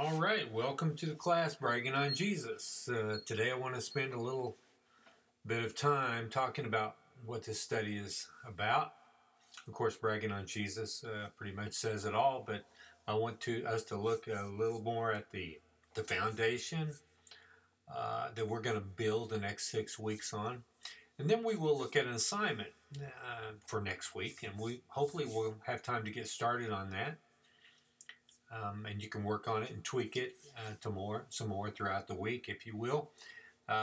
All right, welcome to the class, Bragging on Jesus. Today I want to spend a little bit of time talking about what this study is about. Of course, Bragging on Jesus pretty much says it all, but I want us to look a little more at the foundation that we're going to build the next 6 weeks on. And then we will look at an assignment for next week, and we hopefully will have time to get started on that. And you can work on it and tweak it to some more throughout the week, if you will.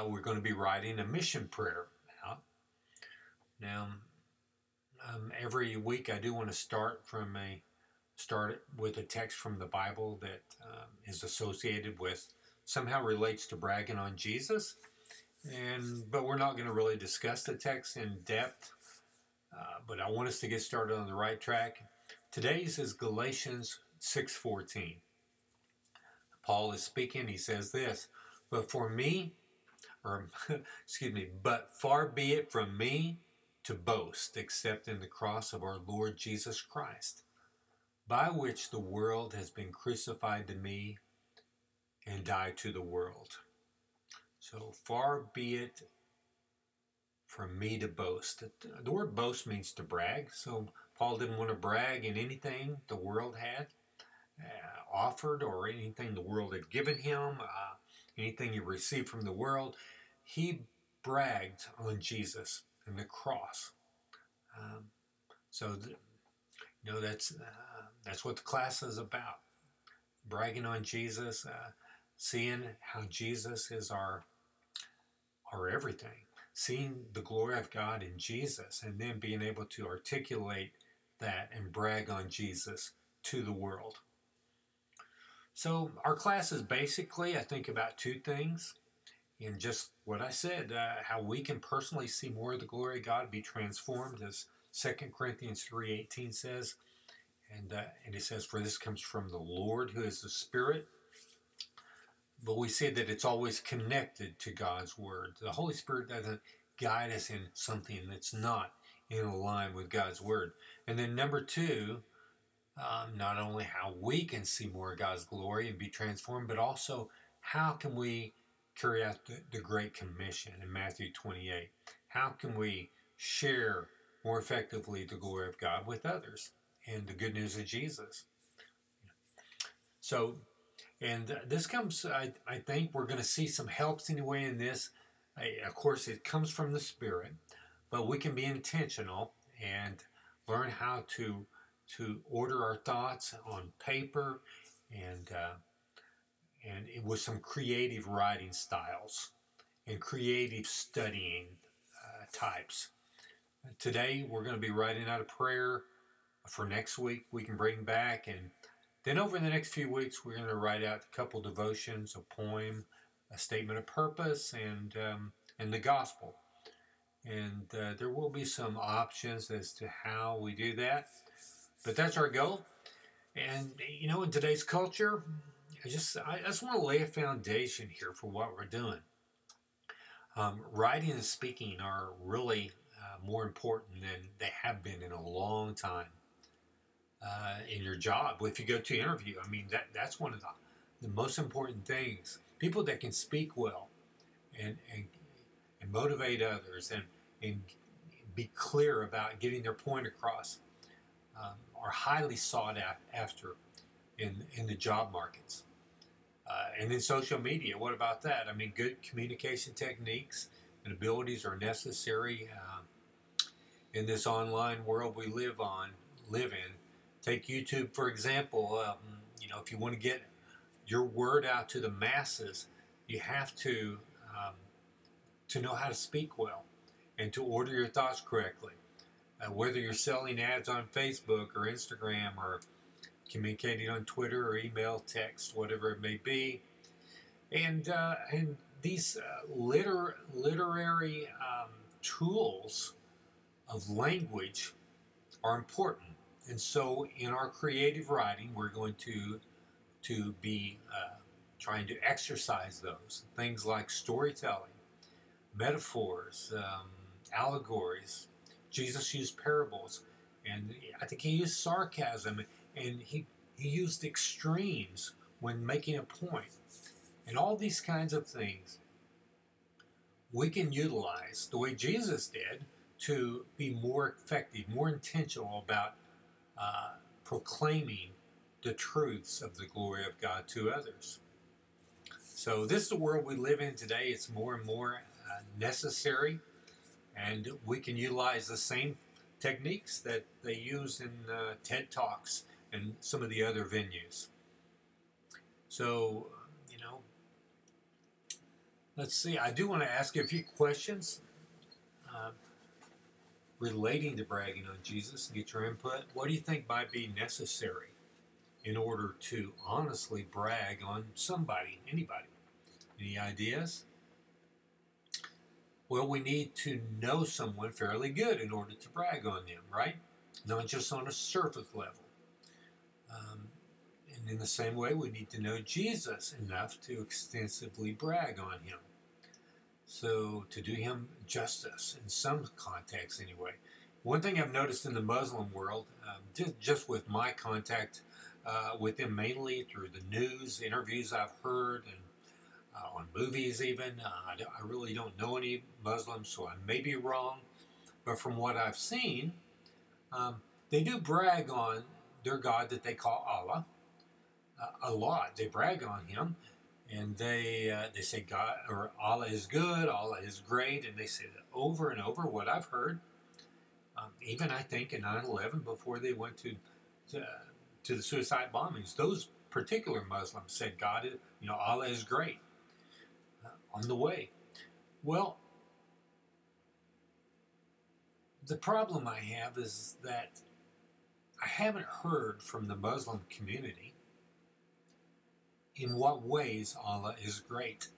We're going to be writing a mission prayer out. Now, every week I do want to start with a text from the Bible that is associated with, somehow relates to bragging on Jesus. But we're not going to really discuss the text in depth. But I want us to get started on the right track. Today's is Galatians 6:14. Paul is speaking. He says this, but far be it from me to boast, except in the cross of our Lord Jesus Christ, by which the world has been crucified to me and died to the world. So far be it from me to boast. The word boast means to brag. So Paul didn't want to brag in anything the world had offered, or anything the world had given him, anything he received from the world. He bragged on Jesus and the cross. That's what the class is about. Bragging on Jesus, seeing how Jesus is our everything, seeing the glory of God in Jesus, and then being able to articulate that and brag on Jesus to the world. So our class is basically, I think, about two things. And just what I said, how we can personally see more of the glory of God, be transformed, as 2 Corinthians 3:18 says. And it says, for this comes from the Lord, who is the Spirit. But we see that it's always connected to God's Word. The Holy Spirit doesn't guide us in something that's not in line with God's Word. And then number two, not only how we can see more of God's glory and be transformed, but also how can we carry out the Great Commission in Matthew 28? How can we share more effectively the glory of God with others and the good news of Jesus? So, and this comes, I think we're going to see some helps anyway in this. Of course, it comes from the Spirit, but we can be intentional and learn how to order our thoughts on paper and with some creative writing styles and creative studying types. Today, we're going to be writing out a prayer for next week. We can bring back, and then over the next few weeks, we're going to write out a couple devotions, a poem, a statement of purpose, and the gospel. And there will be some options as to how we do that. But that's our goal. And, you know, in today's culture, I just want to lay a foundation here for what we're doing. Writing and speaking are really more important than they have been in a long time in your job. If you go to interview, I mean, that's one of the most important things. People that can speak well and motivate others and be clear about getting their point across are highly sought after in the job markets. And in social media, what about that? I mean, good communication techniques and abilities are necessary in this online world we live in. Take YouTube, for example. If you want to get your word out to the masses, you have to know how to speak well and to order your thoughts correctly. Whether you're selling ads on Facebook or Instagram or communicating on Twitter or email, text, whatever it may be. And these literary tools of language are important. And so in our creative writing, we're going to be trying to exercise those. Things like storytelling, metaphors, allegories. Jesus used parables, and I think he used sarcasm, and he used extremes when making a point, and all these kinds of things we can utilize the way Jesus did to be more effective, more intentional about proclaiming the truths of the glory of God to others. So this is the world we live in today. It's more and more necessary, and we can utilize the same techniques that they use in TED Talks and some of the other venues. So, you know, let's see. I do want to ask you a few questions relating to bragging on Jesus and get your input. What do you think might be necessary in order to honestly brag on somebody, anybody? Any ideas? Well, we need to know someone fairly good in order to brag on them, right? Not just on a surface level. And in the same way, we need to know Jesus enough to extensively brag on him. So, to do him justice, in some contexts anyway. One thing I've noticed in the Muslim world, just with my contact with them mainly through the news, interviews I've heard, and on movies even. I really don't know any Muslims, so I may be wrong. But from what I've seen, they do brag on their God that they call Allah a lot. They brag on him, and they say God or Allah is good, Allah is great, and they say that over and over. What I've heard, even I think in 9/11 before they went to the suicide bombings, those particular Muslims said God, Allah is great. On the way. Well, the problem I have is that I haven't heard from the Muslim community in what ways Allah is great.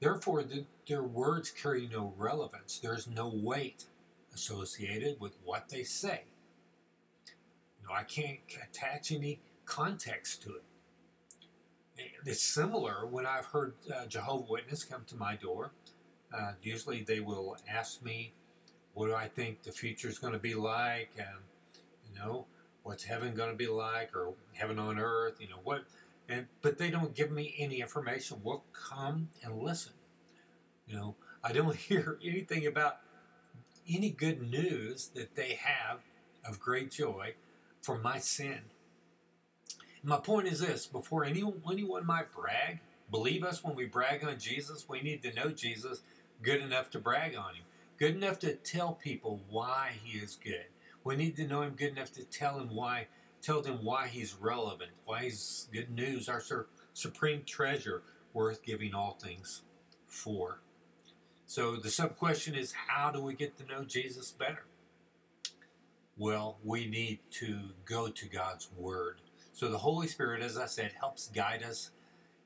Therefore, their words carry no relevance. There's no weight associated with what they say. I can't attach any context to it. It's similar when I've heard Jehovah's Witness come to my door. Usually they will ask me, what do I think the future is going to be like? And, what's heaven going to be like? Or heaven on earth? What? But they don't give me any information. Well, come and listen. I don't hear anything about any good news that they have of great joy for my sin. My point is this, before anyone might brag, believe us when we brag on Jesus, we need to know Jesus good enough to brag on him. Good enough to tell people why he is good. We need to know him good enough to tell them why he's relevant, why he's good news, our supreme treasure worth giving all things for. So the sub-question is, how do we get to know Jesus better? Well, we need to go to God's Word. So the Holy Spirit, as I said, helps guide us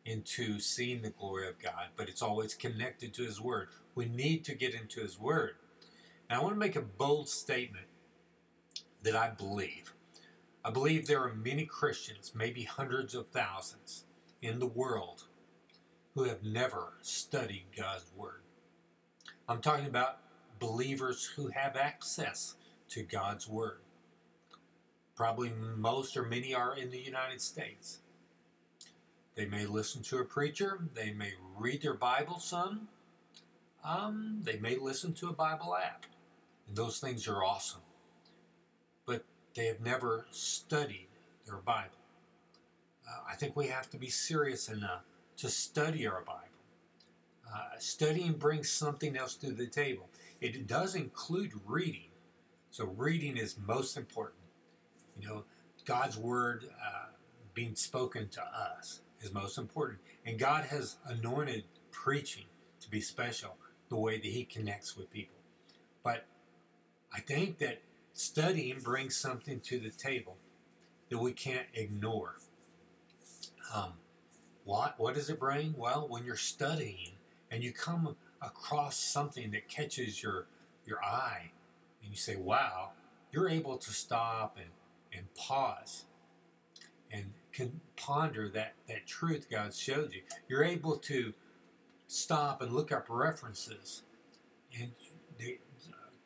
into seeing the glory of God, but it's always connected to His Word. We need to get into His Word. And I want to make a bold statement that I believe. I believe there are many Christians, maybe hundreds of thousands in the world, who have never studied God's Word. I'm talking about believers who have access to God's Word. Probably most or many are in the United States. They may listen to a preacher. They may read their Bible some. They may listen to a Bible app. And those things are awesome. But they have never studied their Bible. I think we have to be serious enough to study our Bible. Studying brings something else to the table. It does include reading. So reading is most important. God's Word being spoken to us is most important. And God has anointed preaching to be special, the way that He connects with people. But I think that studying brings something to the table that we can't ignore. What does it bring? Well, when you're studying and you come across something that catches your eye and you say, wow, you're able to stop and pause and can ponder that truth God showed you. You're able to stop and look up references and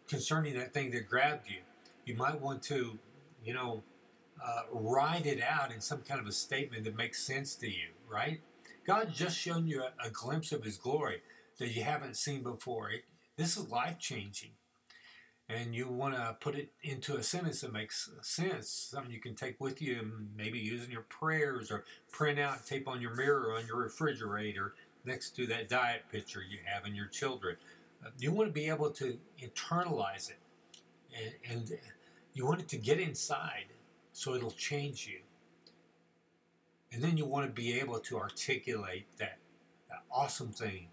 concerning that thing that grabbed you. You might want to, write it out in some kind of a statement that makes sense to you, right? God's just shown you a glimpse of His glory that you haven't seen before. This is life-changing. And you want to put it into a sentence that makes sense, something you can take with you and maybe use in your prayers or print out and tape on your mirror, on your refrigerator, next to that diet picture you have in your children. You want to be able to internalize it, and you want it to get inside so it'll change you. And then you want to be able to articulate that awesome thing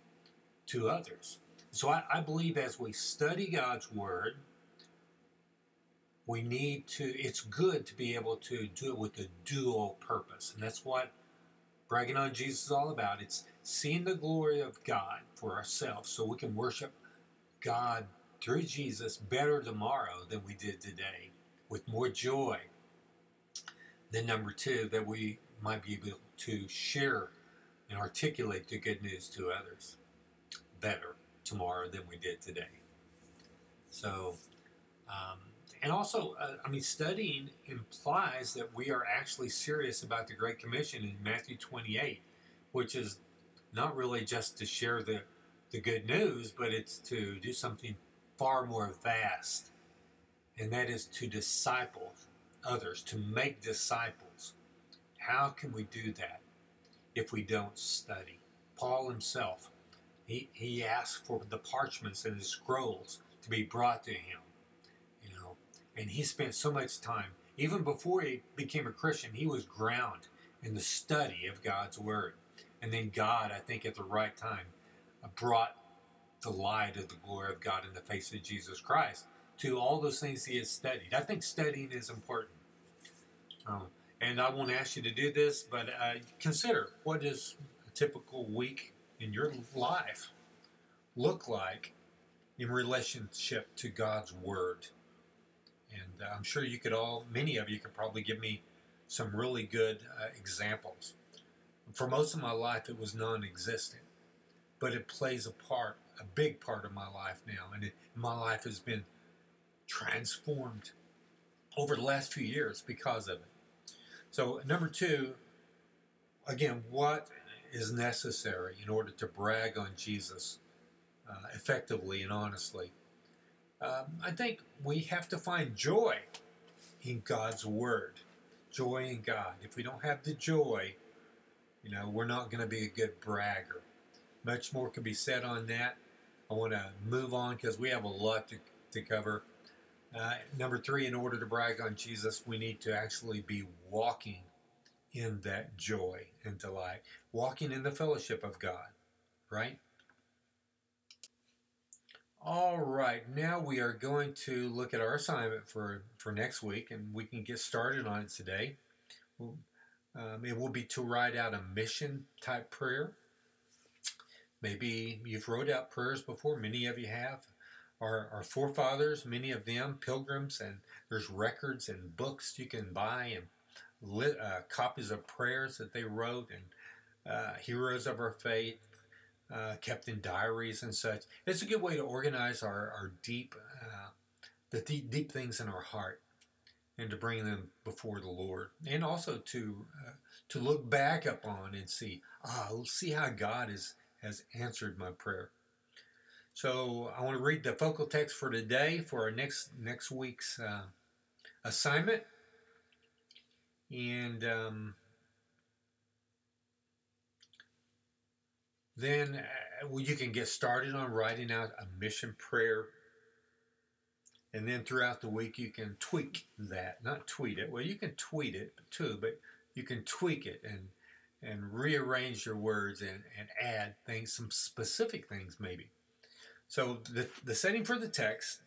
to others. So I believe as we study God's Word, we need to, it's good to be able to do it with a dual purpose. And that's what Bragging on Jesus is all about. It's seeing the glory of God for ourselves so we can worship God through Jesus better tomorrow than we did today, with more joy. Then number two, that we might be able to share and articulate the good news to others better tomorrow than we did today. So, and also, studying implies that we are actually serious about the Great Commission in Matthew 28, which is not really just to share the good news, but it's to do something far more vast, and that is to disciple others, to make disciples. How can we do that if we don't study? Paul himself, he asked for the parchments and the scrolls to be brought to him. You know, and he spent so much time, even before he became a Christian, he was ground in the study of God's Word. And then God, I think at the right time, brought the light of the glory of God in the face of Jesus Christ to all those things he had studied. I think studying is important. And I won't ask you to do this, but consider what does a typical week in your life look like in relationship to God's Word. And I'm sure you could all, many of you could probably give me some really good examples. For most of my life, it was non-existent, but it plays a part, a big part of my life now, and my life has been transformed over the last few years because of it. So number two, again, what is necessary in order to brag on Jesus effectively and honestly? I think we have to find joy in God's Word, joy in God. If we don't have the joy, you know, we're not going to be a good bragger. Much more can be said on that. I want to move on because we have a lot to cover. Number three, in order to brag on Jesus, we need to actually be walking in that joy and delight, walking in the fellowship of God, right? All right, now we are going to look at our assignment for next week, and we can get started on it today. It will be to write out a mission-type prayer. Maybe you've wrote out prayers before. Many of you have. Our forefathers, many of them, pilgrims, and there's records and books you can buy and copies of prayers that they wrote, and heroes of our faith kept in diaries and such. It's a good way to organize our deep, the deep things in our heart, and to bring them before the Lord, and also to look back upon and see, see how God has answered my prayer. So I want to read the focal text for today for our next week's assignment, and then you can get started on writing out a mission prayer. And then throughout the week, you can tweak that. Not tweet it. Well, you can tweet it too, but you can tweak it and rearrange your words and add things, some specific things maybe. So the setting for the text,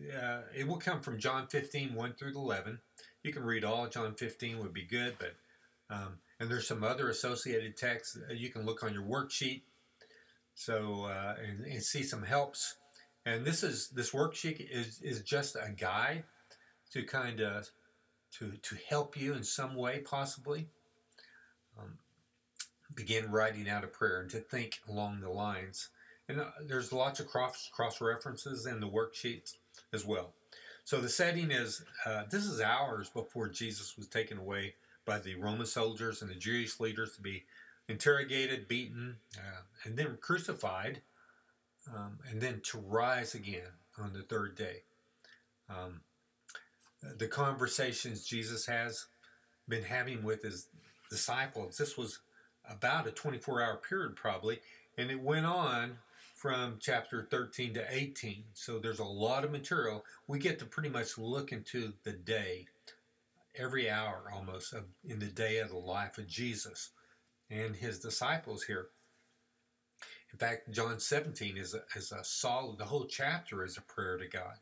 it will come from John 15, 1 through 11. You can read all John 15 would be good, but and there's some other associated texts. You can look on your worksheet and see some helps. And this worksheet is just a guide to kind of to help you in some way, possibly begin writing out a prayer and to think along the lines. And there's lots of cross references in the worksheets as well. So the setting is, this is hours before Jesus was taken away by the Roman soldiers and the Jewish leaders to be interrogated, beaten, and then crucified, and then to rise again on the third day. The conversations Jesus has been having with his disciples, this was about a 24-hour period probably, and it went on from chapter 13 to 18. So there's a lot of material. We get to pretty much look into the day, every hour almost, in the day of the life of Jesus and his disciples here. In fact, John 17 is a solid, the whole chapter is a prayer to God.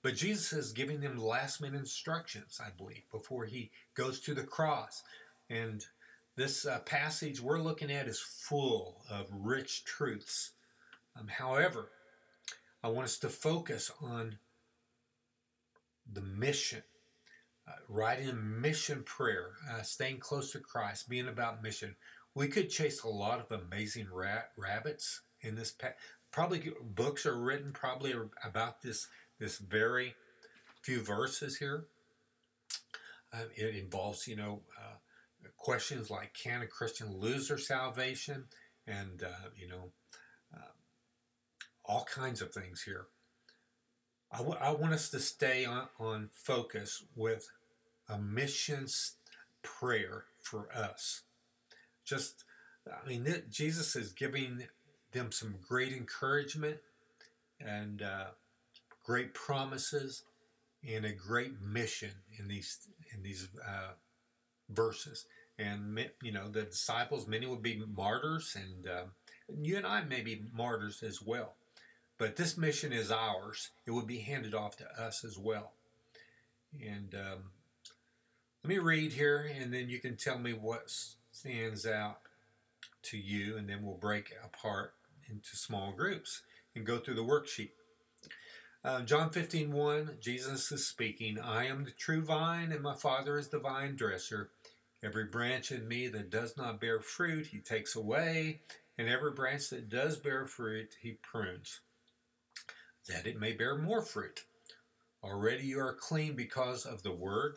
But Jesus is giving them last-minute instructions, I believe, before he goes to the cross. And this passage we're looking at is full of rich truths. However, I want us to focus on the mission, writing a mission prayer, staying close to Christ, being about mission. We could chase a lot of amazing rabbits in this. Probably books are written probably about this very few verses here. It involves, questions like, can a Christian lose their salvation? And, all kinds of things here. I want us to stay on focus with a mission prayer for us. Jesus is giving them some great encouragement and great promises and a great mission in these verses. And, the disciples, many will be martyrs, and you and I may be martyrs as well. But this mission is ours. It will be handed off to us as well. And let me read here, and then you can tell me what stands out to you, and then we'll break apart into small groups and go through the worksheet. John 15:1, Jesus is speaking, I am the true vine, and my Father is the vine dresser. Every branch in me that does not bear fruit, he takes away, and every branch that does bear fruit, he prunes, that it may bear more fruit. Already you are clean because of the word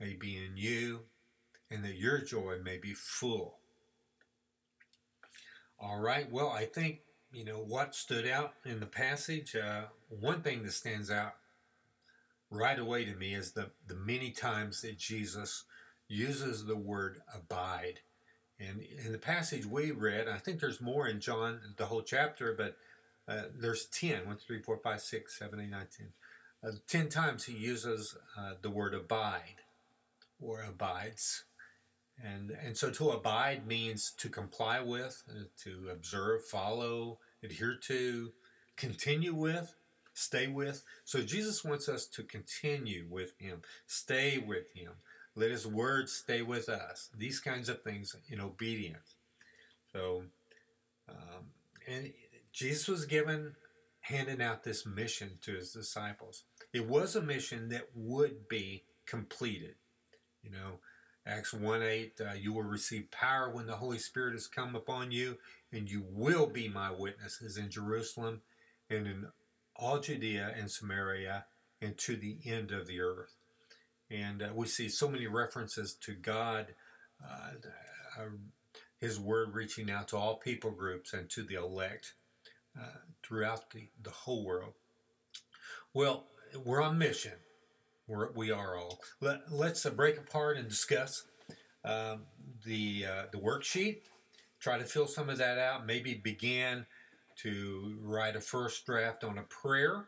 may be in you, and that your joy may be full. All right, well, I think, what stood out in the passage, one thing that stands out right away to me is the many times that Jesus uses the word abide. And in the passage we read, I think there's more in John, the whole chapter, but there's 10, 1, 2, 3, 4, 5, 6, 7, 8, 9, 10. 10 times he uses the word abide or abides. And so to abide means to comply with, to observe, follow, adhere to, continue with, stay with. So Jesus wants us to continue with him, stay with him. Let his word stay with us. These kinds of things in obedience. So, and Jesus was handing out this mission to his disciples. It was a mission that would be completed. Acts 1:8, you will receive power when the Holy Spirit has come upon you, and you will be my witnesses in Jerusalem and in all Judea and Samaria and to the end of the earth. And we see so many references to God, his word reaching out to all people groups and to the elect throughout the whole world. Well, we're on mission. we are all. Let's break apart and discuss the worksheet. Try to fill some of that out. Maybe begin to write a first draft on a prayer,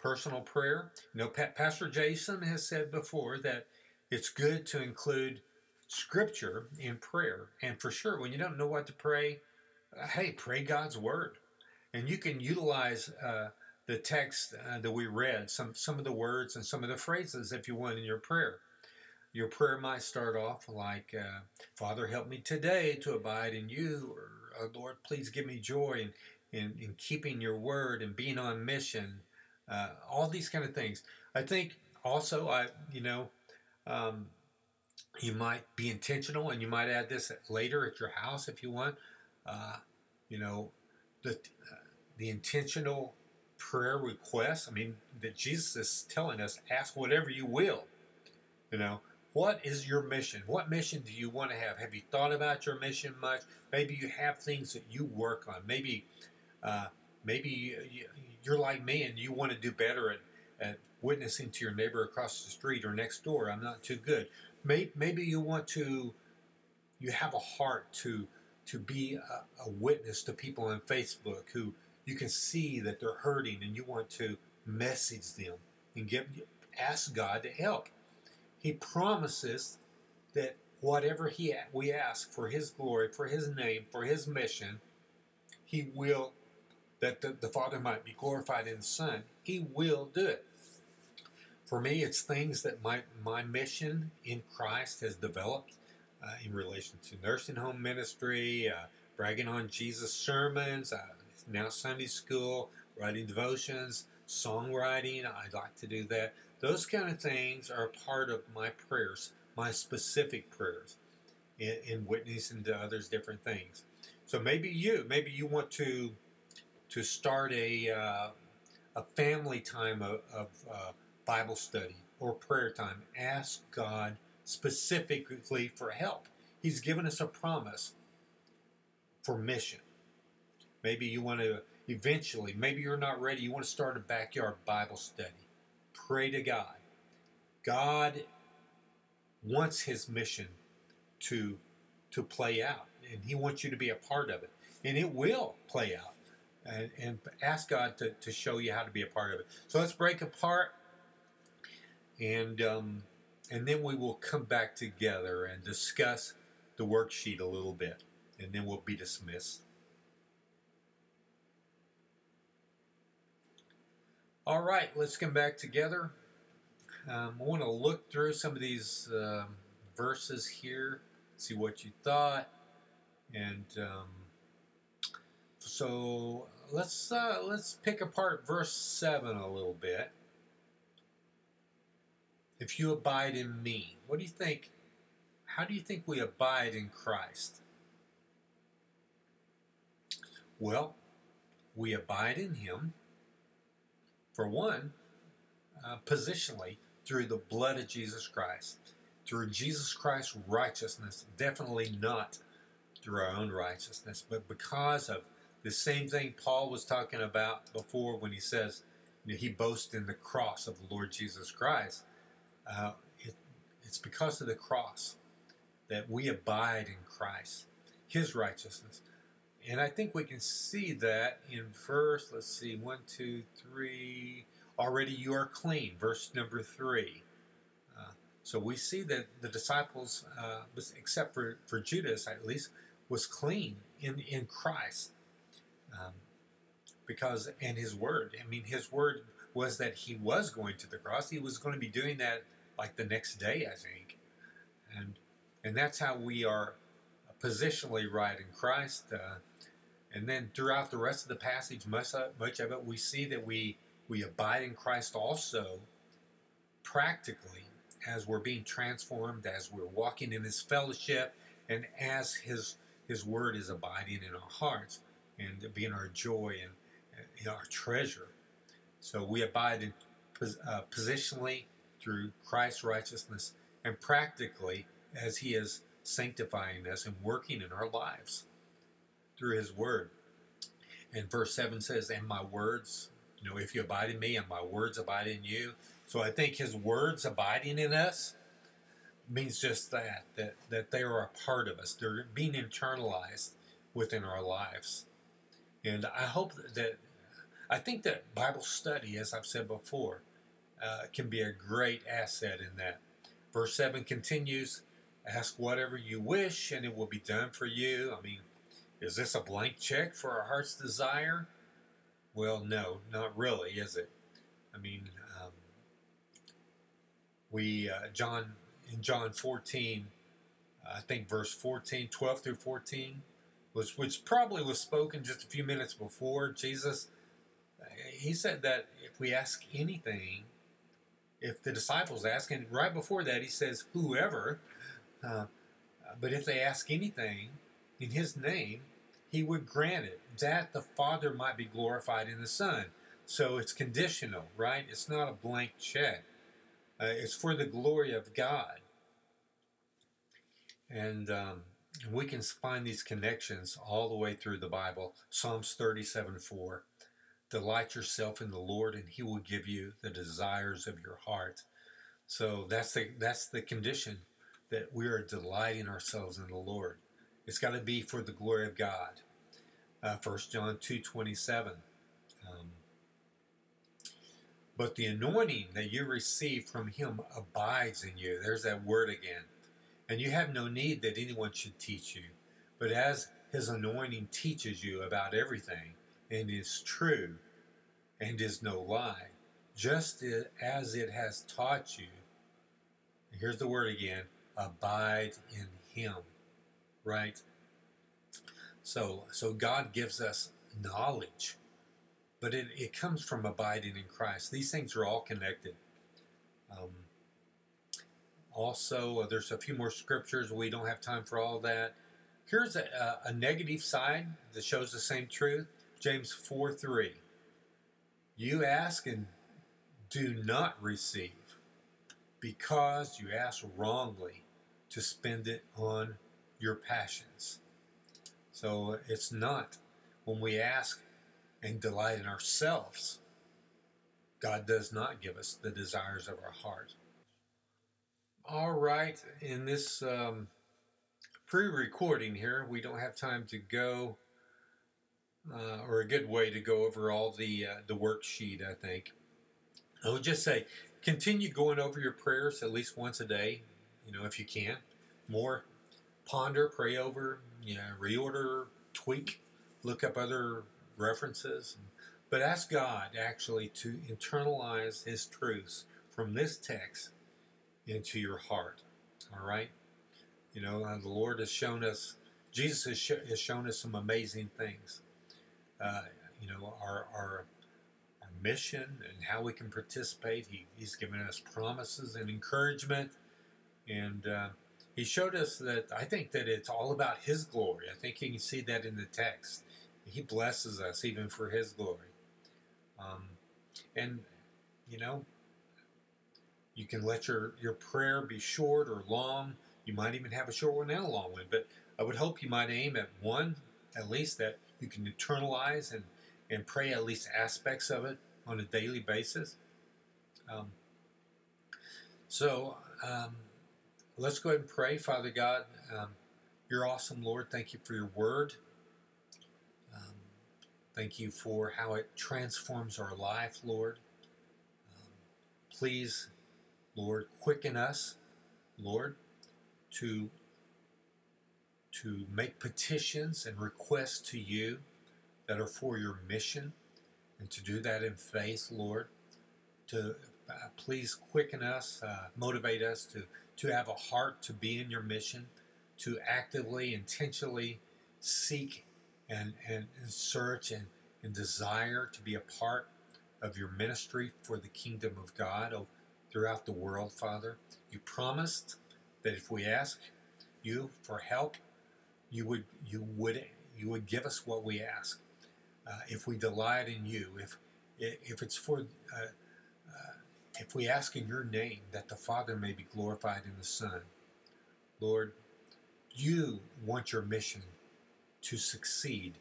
personal prayer. You know, Pastor Jason has said before that it's good to include Scripture in prayer. And for sure, when you don't know what to pray, hey, pray God's Word. And you can utilize the text that we read, some of the words and some of the phrases, if you want, in your prayer. Your prayer might start off like, Father, help me today to abide in you, or Lord, please give me joy in keeping your word and being on mission, all these kind of things. I think also, you might be intentional, and you might add this later at your house if you want, the intentional prayer request. I mean, that Jesus is telling us, ask whatever you will. You know, what is your mission? What mission do you want to have? Have you thought about your mission much? Maybe you have things that you work on. Maybe you're like me and you want to do better at witnessing to your neighbor across the street or next door. I'm not too good. Maybe you want to, you have a heart to be a witness to people on Facebook who you can see that they're hurting, and you want to message them and ask God to help. He promises that whatever we ask for His glory, for His name, for His mission, He will, that the Father might be glorified in the Son, He will do it. For me, it's things that my mission in Christ has developed in relation to nursing home ministry, bragging on Jesus sermons, now Sunday school, writing devotions, songwriting. I like to do that. Those kind of things are a part of my prayers, my specific prayers, in witnessing to others different things. So maybe you want to start a family time of Bible study or prayer time. Ask God specifically for help. He's given us a promise for mission. Maybe you want to eventually, maybe you're not ready, you want to start a backyard Bible study. Pray to God. God wants His mission to play out, and He wants you to be a part of it. And it will play out. And ask God to show you how to be a part of it. So let's break apart, and then we will come back together and discuss the worksheet a little bit, and then we'll be dismissed. All right, let's come back together. I want to look through some of these verses here, see what you thought, and so let's pick apart verse 7 a little bit. If you abide in me, what do you think? How do you think we abide in Christ? Well, we abide in Him. For one, positionally, through the blood of Jesus Christ. Through Jesus Christ's righteousness, definitely not through our own righteousness, but because of the same thing Paul was talking about before when he says, you know, he boasts in the cross of the Lord Jesus Christ. It's because of the cross that we abide in Christ, His righteousness. And I think we can see that in verse, 1, 2, 3, already you are clean, verse number 3. So we see that the disciples, except for Judas at least, was clean in Christ. And His word. I mean, His word was that He was going to the cross. He was going to be doing that like the next day, I think. And that's how we are positionally right in Christ. And then throughout the rest of the passage, much of it, we see that we abide in Christ also practically as we're being transformed, as we're walking in His fellowship, and as His word is abiding in our hearts and being our joy and our treasure. So we abide in, positionally through Christ's righteousness and practically as He is sanctifying us and working in our lives through His word. And verse 7 says, and my words, You know, if you abide in me and my words abide in you. So I think his words abiding in us means just that they are a part of us. They're being internalized within our lives. And I hope that, I think that Bible study, as I've said before, can be a great asset in that. Verse 7 continues, ask whatever you wish and it will be done for you. I mean, is this a blank check for our heart's desire? Well, no, not really, is it? I mean, John 14, I think verse 14, 12 through 14, which probably was spoken just a few minutes before Jesus. He said that if we ask anything, if the disciples ask, and right before that he says, whoever, but if they ask anything in his name, he would grant it, that the Father might be glorified in the Son. So it's conditional, right? It's not a blank check. It's for the glory of God. And we can find these connections all the way through the Bible. Psalms 37:4. Delight yourself in the Lord, and he will give you the desires of your heart. So that's the condition, that we are delighting ourselves in the Lord. It's got to be for the glory of God. 1 John 2:27. But the anointing that you receive from him abides in you. There's that word again. And you have no need that anyone should teach you. But as his anointing teaches you about everything, and is true, and is no lie, just as it has taught you, and here's the word again, abide in him, right? So God gives us knowledge, but it comes from abiding in Christ. These things are all connected. Also, there's a few more scriptures. We don't have time for all that. Here's a negative side that shows the same truth. James 4:3. You ask and do not receive, because you ask wrongly to spend it on your passions. So it's not when we ask and delight in ourselves, God does not give us the desires of our heart. All right, in this pre-recording here, we don't have time to go, or a good way to go over all the worksheet, I think. I would just say, continue going over your prayers at least once a day, if you can. More, ponder, pray over, reorder, tweak, look up other references, but ask God actually to internalize his truths from this text into your heart. All right, the Lord has shown us, Jesus has shown us some amazing things. Our mission and how we can participate. He's given us promises and encouragement, and he showed us that. I think that it's all about his glory. I think you can see that in the text. He blesses us even for his glory. You can let your prayer be short or long. You might even have a short one and a long one. But I would hope you might aim at one, at least, that you can internalize and pray at least aspects of it on a daily basis. Let's go ahead and pray. Father God, you're awesome, Lord. Thank you for your word. Thank you for how it transforms our life, Lord. Please, Lord, quicken us, Lord, to make petitions and requests to you that are for your mission, and to do that in faith, Lord. To please quicken us, motivate us to have a heart to be in your mission, to actively, intentionally seek and search and desire to be a part of your ministry for the kingdom of God throughout the world, Father. You promised that if we ask you for help, you would give us what we ask. If we delight in you, if it's for if we ask in your name, that the Father may be glorified in the Son. Lord, you want your mission to succeed,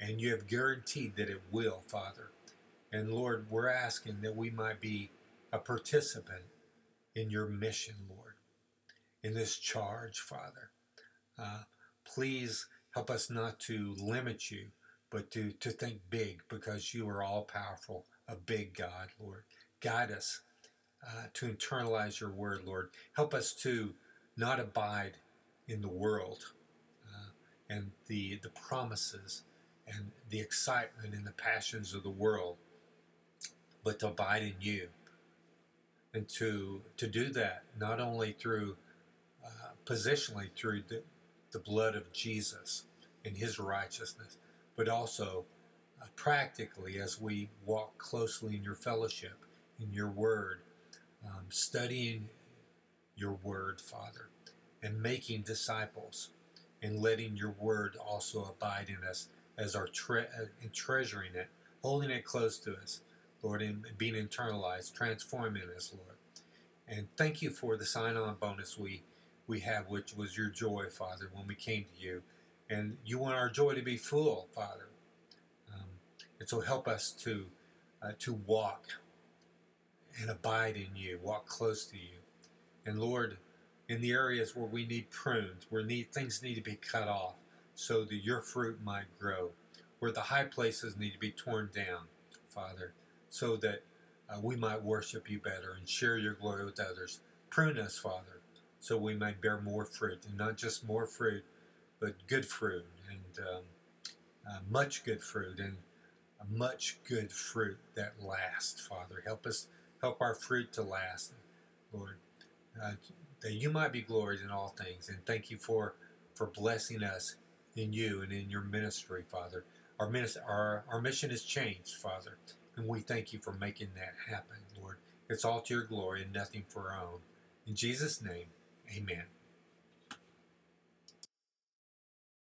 and you have guaranteed that it will, Father. And Lord, we're asking that we might be a participant in your mission, Lord, in this charge, Father. Please help us not to limit you, but to think big, because you are all powerful, a big God, Lord. Guide us to internalize your word, Lord. Help us to not abide in the world and the promises and the excitement and the passions of the world, but to abide in you. And to do that, not only through, positionally through the blood of Jesus and his righteousness, but also practically as we walk closely in your fellowship, in your word, studying your word, Father, and making disciples, and letting your word also abide in us as our treasuring it, holding it close to us, Lord, and being internalized, transforming us, Lord. And thank you for the sign-on bonus we have, which was your joy, Father, when we came to you. And you want our joy to be full, Father. And so help us to walk and abide in you, walk close to you. And Lord, in the areas where we need pruned, where things need to be cut off so that your fruit might grow, where the high places need to be torn down, Father, so that we might worship you better and share your glory with others. Prune us, Father, so we might bear more fruit, and not just more fruit, but good fruit, and much good fruit, and much good fruit that lasts, Father. Help our fruit to last, Lord, that you might be gloried in all things. And thank you for blessing us in you and in your ministry, Father. Our mission has changed, Father, and we thank you for making that happen, Lord. It's all to your glory and nothing for our own. In Jesus' name, amen.